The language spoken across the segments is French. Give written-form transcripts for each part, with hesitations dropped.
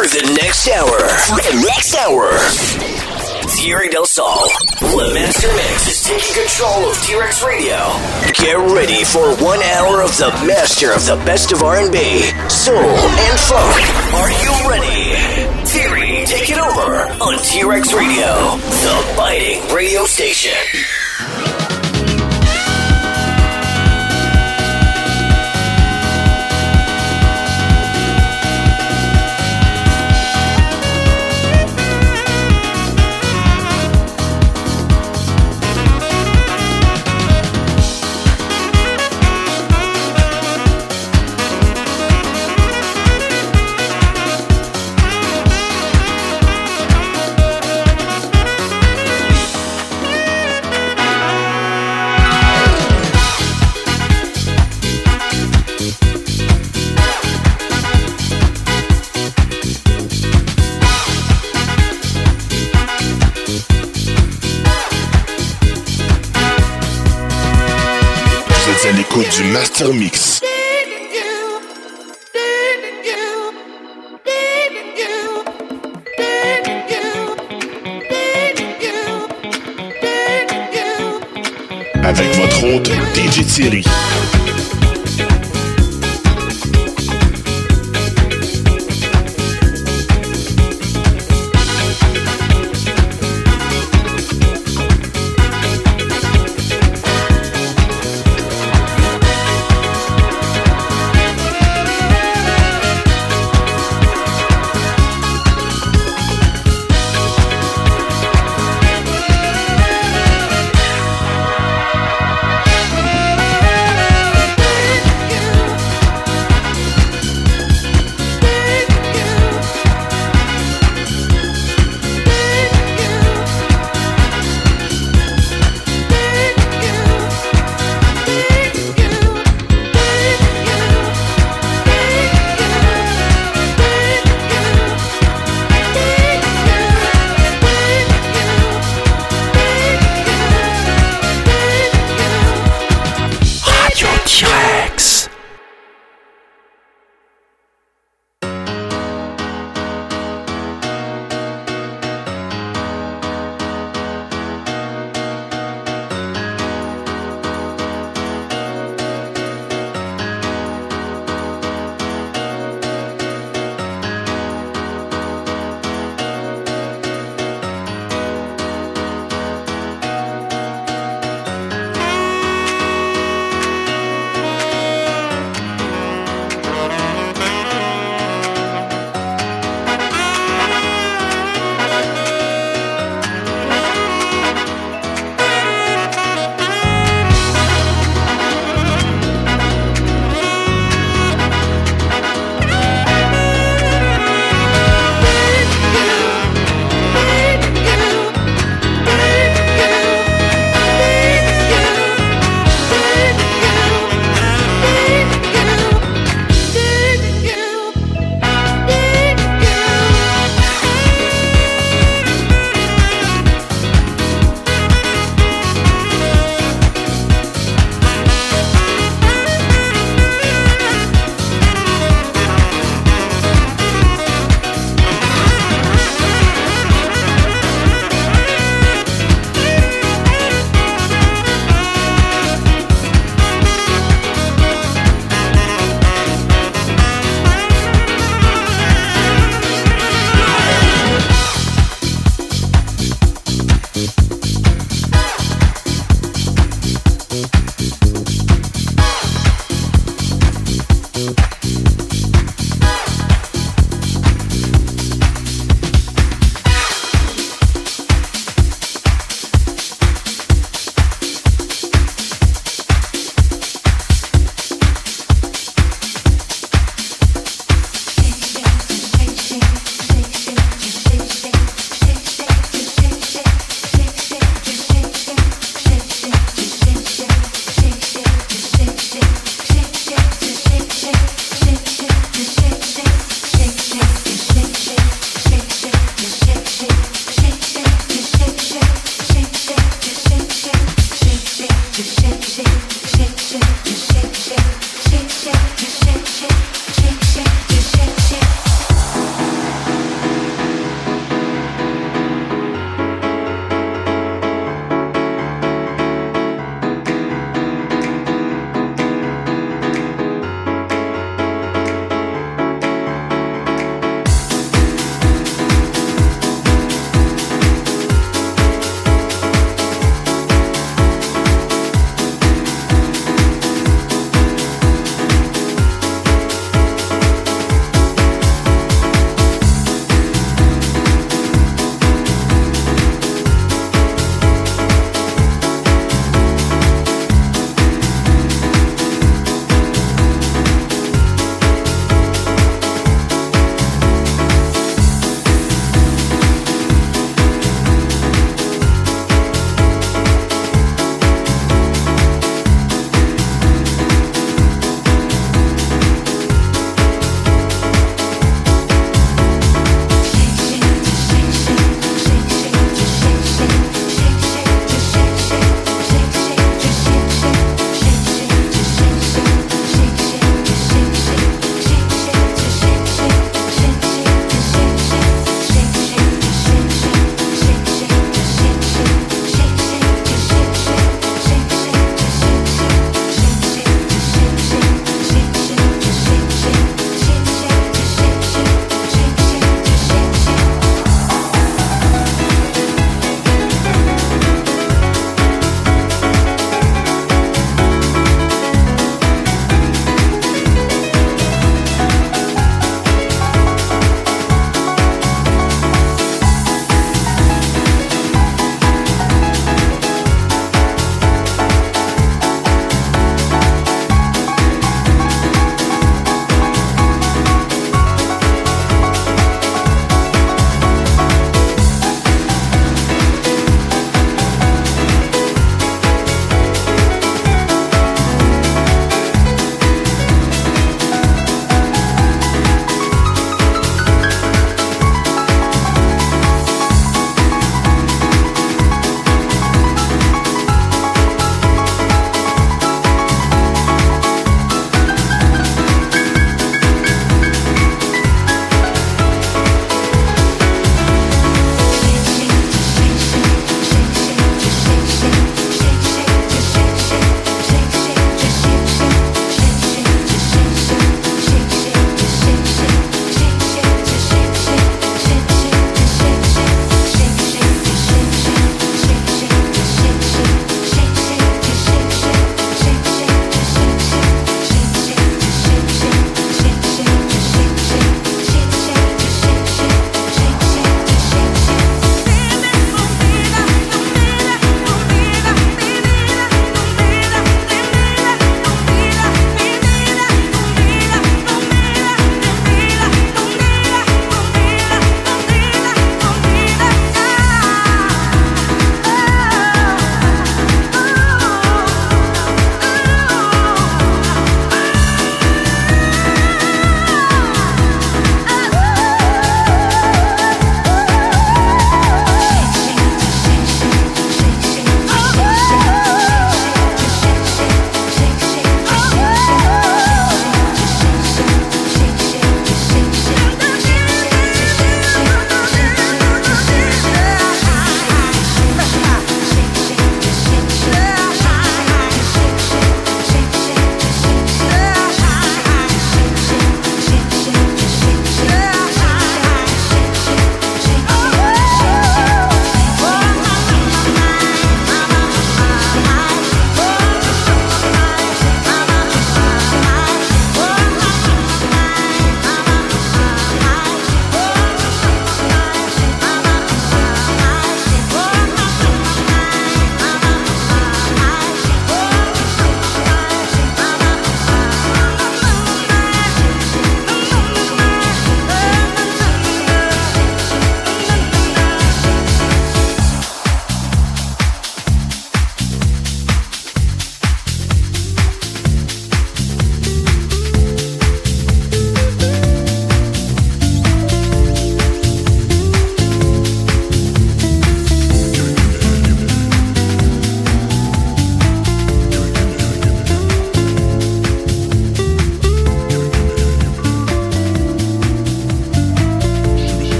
For the next hour. Thierry Del Sol, the Master Mix, is taking control of T-Rex Radio. Get ready for 1 hour of the master of the best of R&B, soul, and funk. Are you ready? Thierry, take it over on T-Rex Radio, the biting radio station. Du Master Mix. Avec votre hôte, DJ Thierry.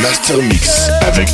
Master Mix avec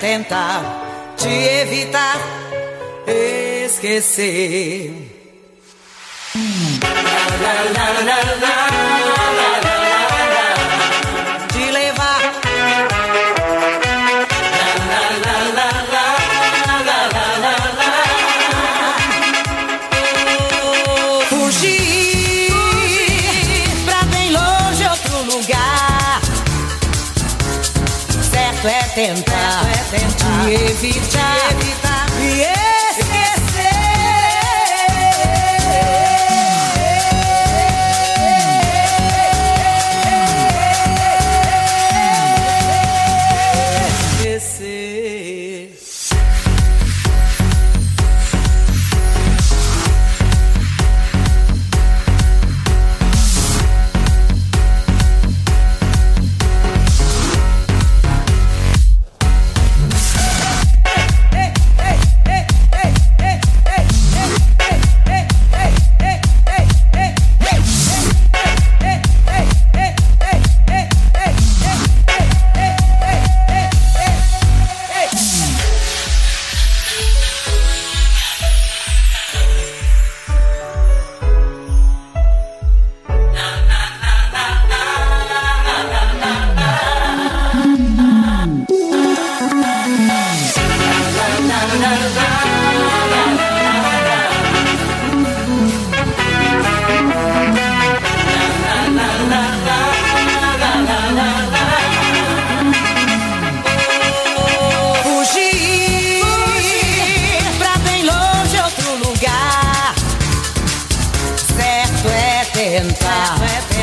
tentar te evitar, esquecer. Te levar, fugir pra bem longe, outro lugar. Certo é tentar. Te evitar e esquecer.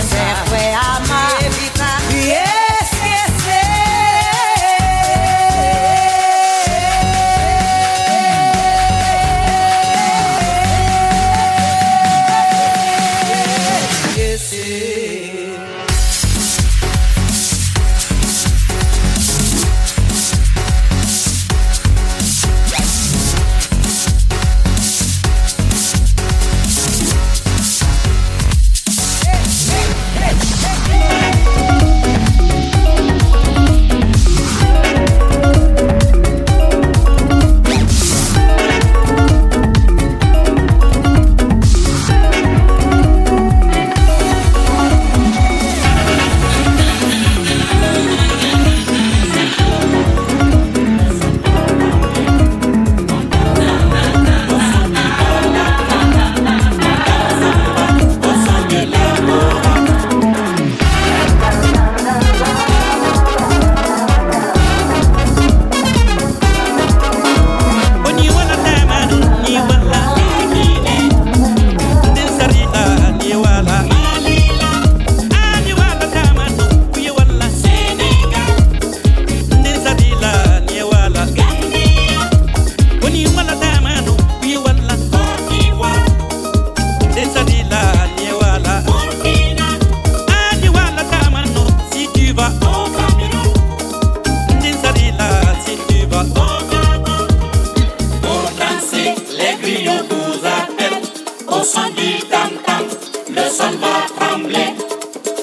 Certo é amar, evitar e esquecer. tremblé.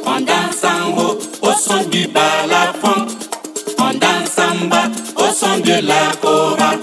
On danse en haut au son du balafon. On danse en bas au son de la chorale.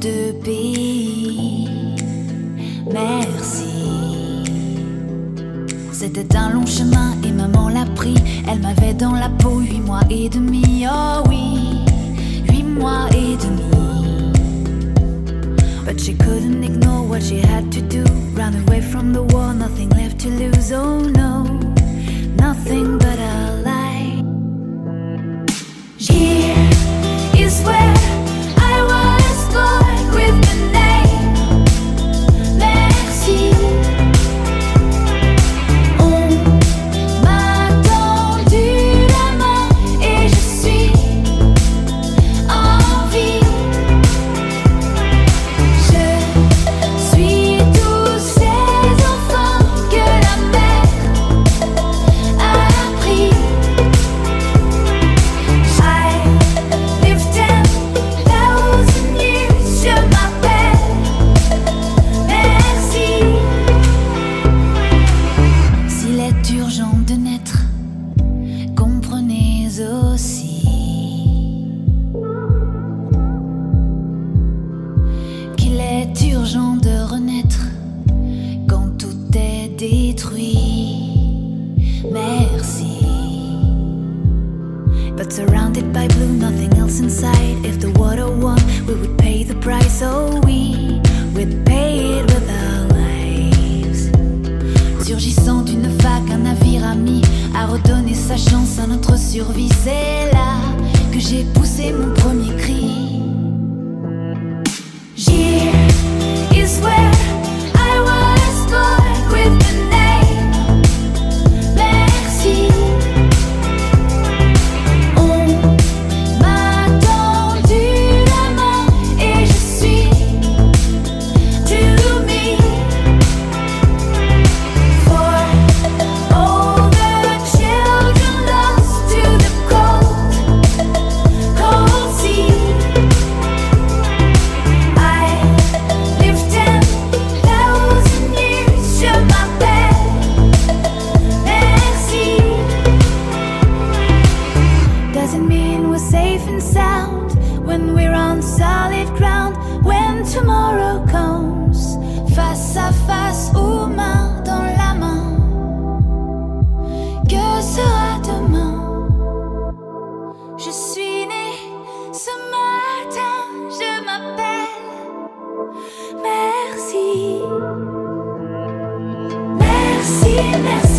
Deux pays, merci. C'était un long chemin et maman l'a pris. Elle m'avait dans la peau 8 mois et demi. Oh oui, 8 mois et demi. But she couldn't ignore what she had to do. Run away from the war, nothing left to lose. Oh no, nothing but a lie. Here is where I was born with the name Maxime. Surrounded by blue, nothing else inside. If the water won, we would pay the price. Oh, we would pay it with our lives. Surgissant d'une vague, un navire ami a redonné sa chance à notre survie. C'est là que j'ai poussé mon premier cri. Here is where I was born with the name Merci.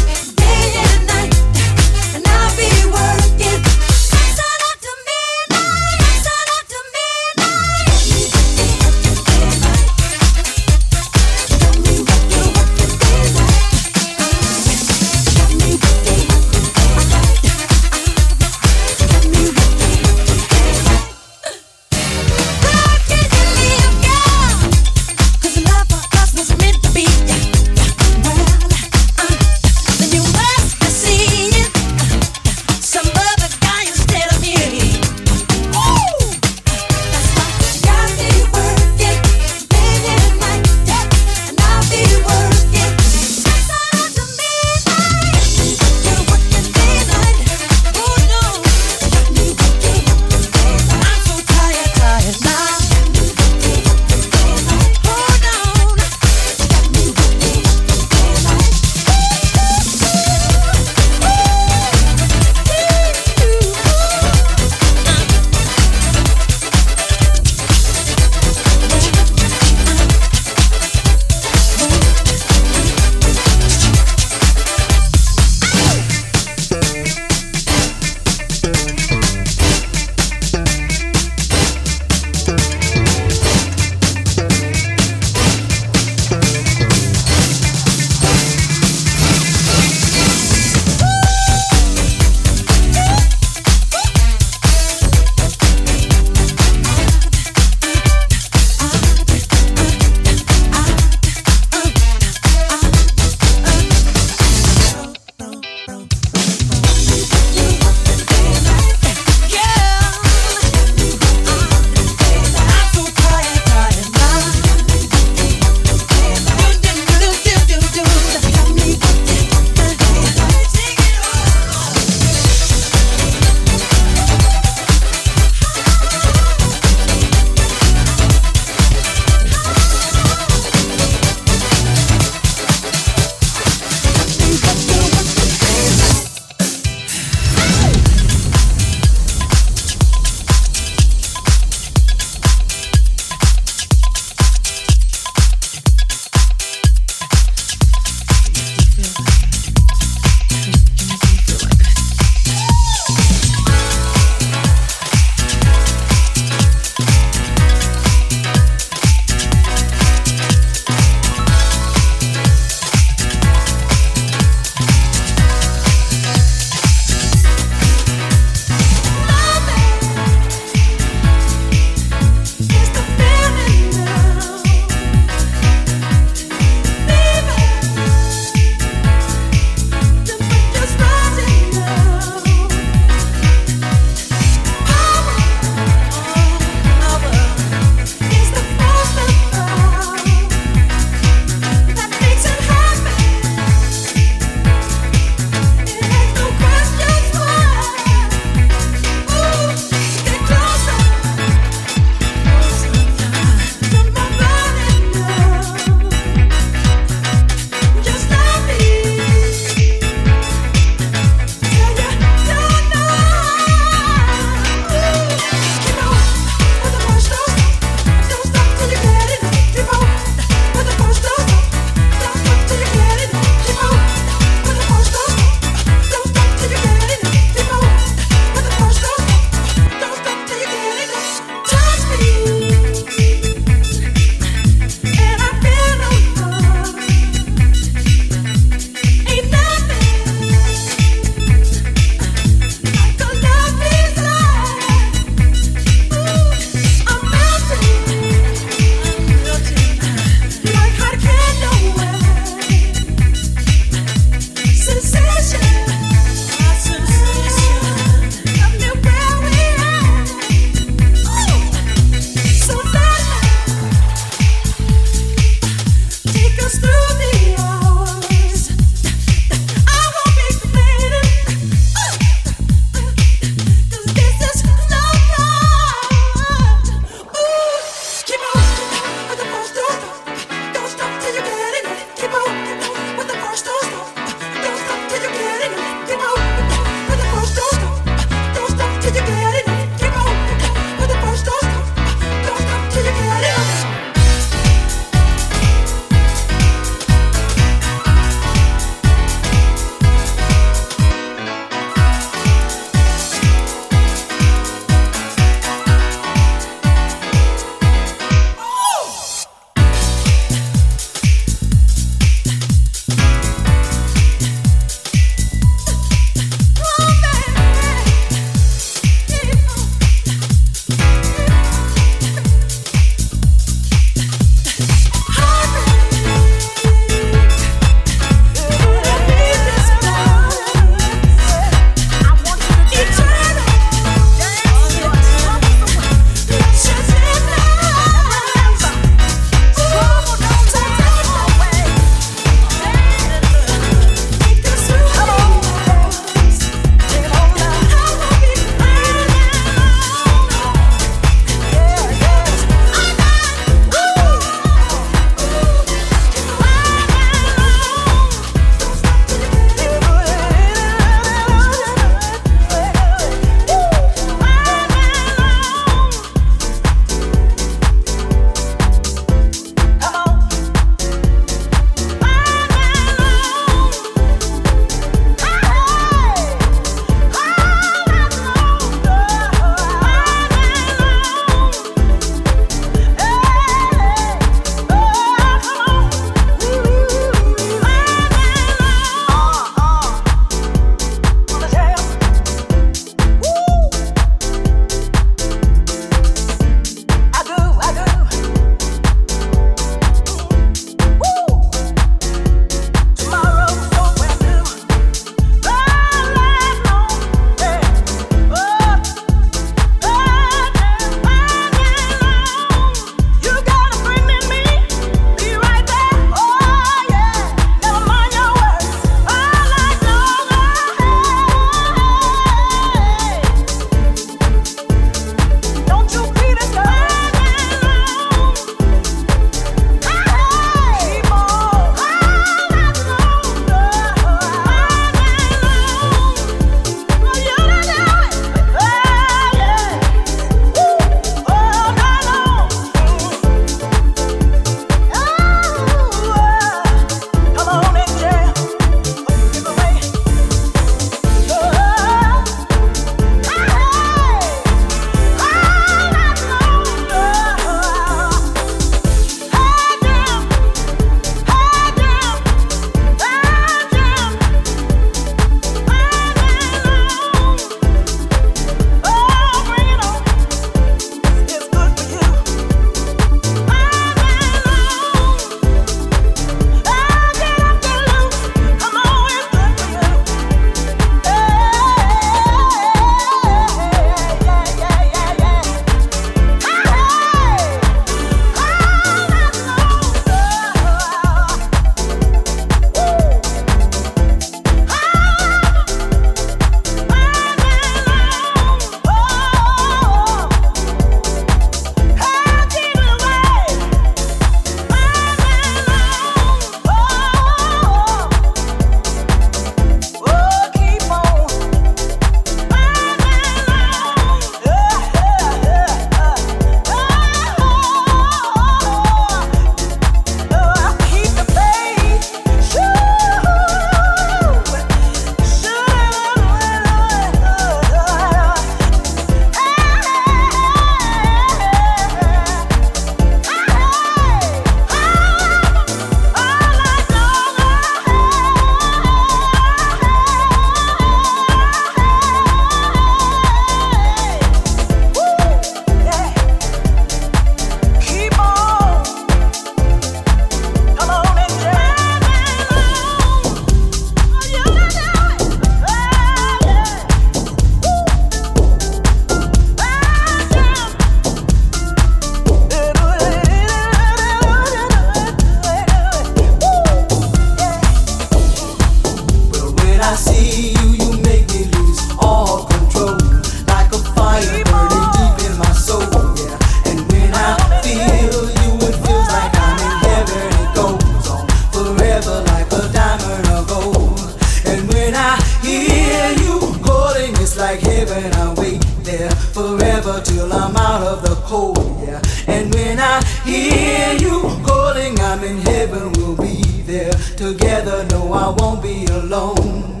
hear you calling, I'm in heaven, we'll be there together, no I won't be alone.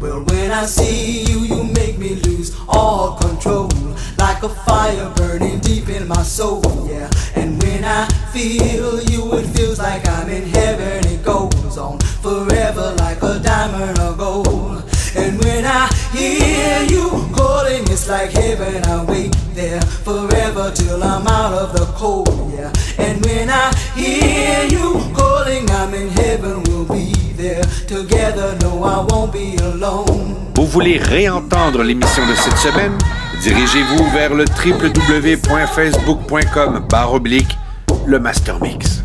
Well when I see you, you make me lose all control, like a fire burning deep in my soul, yeah. And when I feel you, it feels like I'm in heaven, it goes on forever like a diamond or gold. And when I hear you calling, it's like heaven, I wait there forever till I'm out of the cold, yeah. And when I hear you calling, I'm in heaven, we'll be there together, no I won't be alone. Vous voulez réentendre l'émission de cette semaine? Dirigez-vous vers le www.facebook.com/le Mastermix.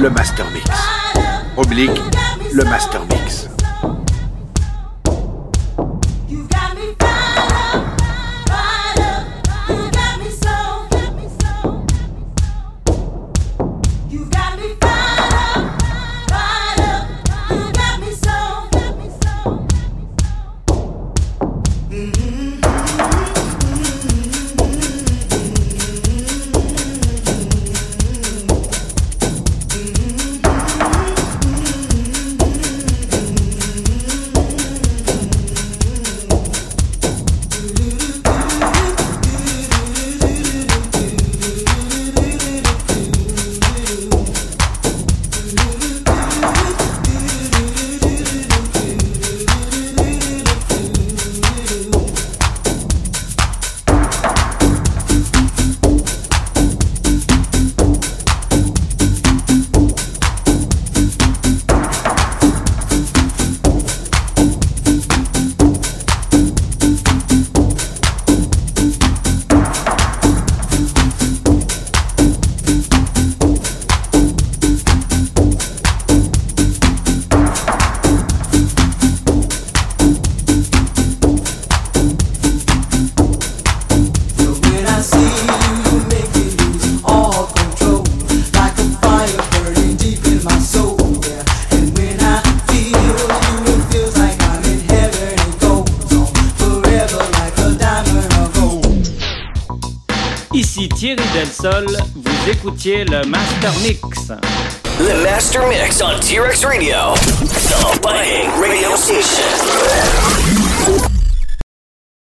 Le Mastermix. /le Mastermix. Thierry Del Sol, vous écoutiez le Master Mix. The Master Mix on T-Rex Radio, the Bang Radio Station.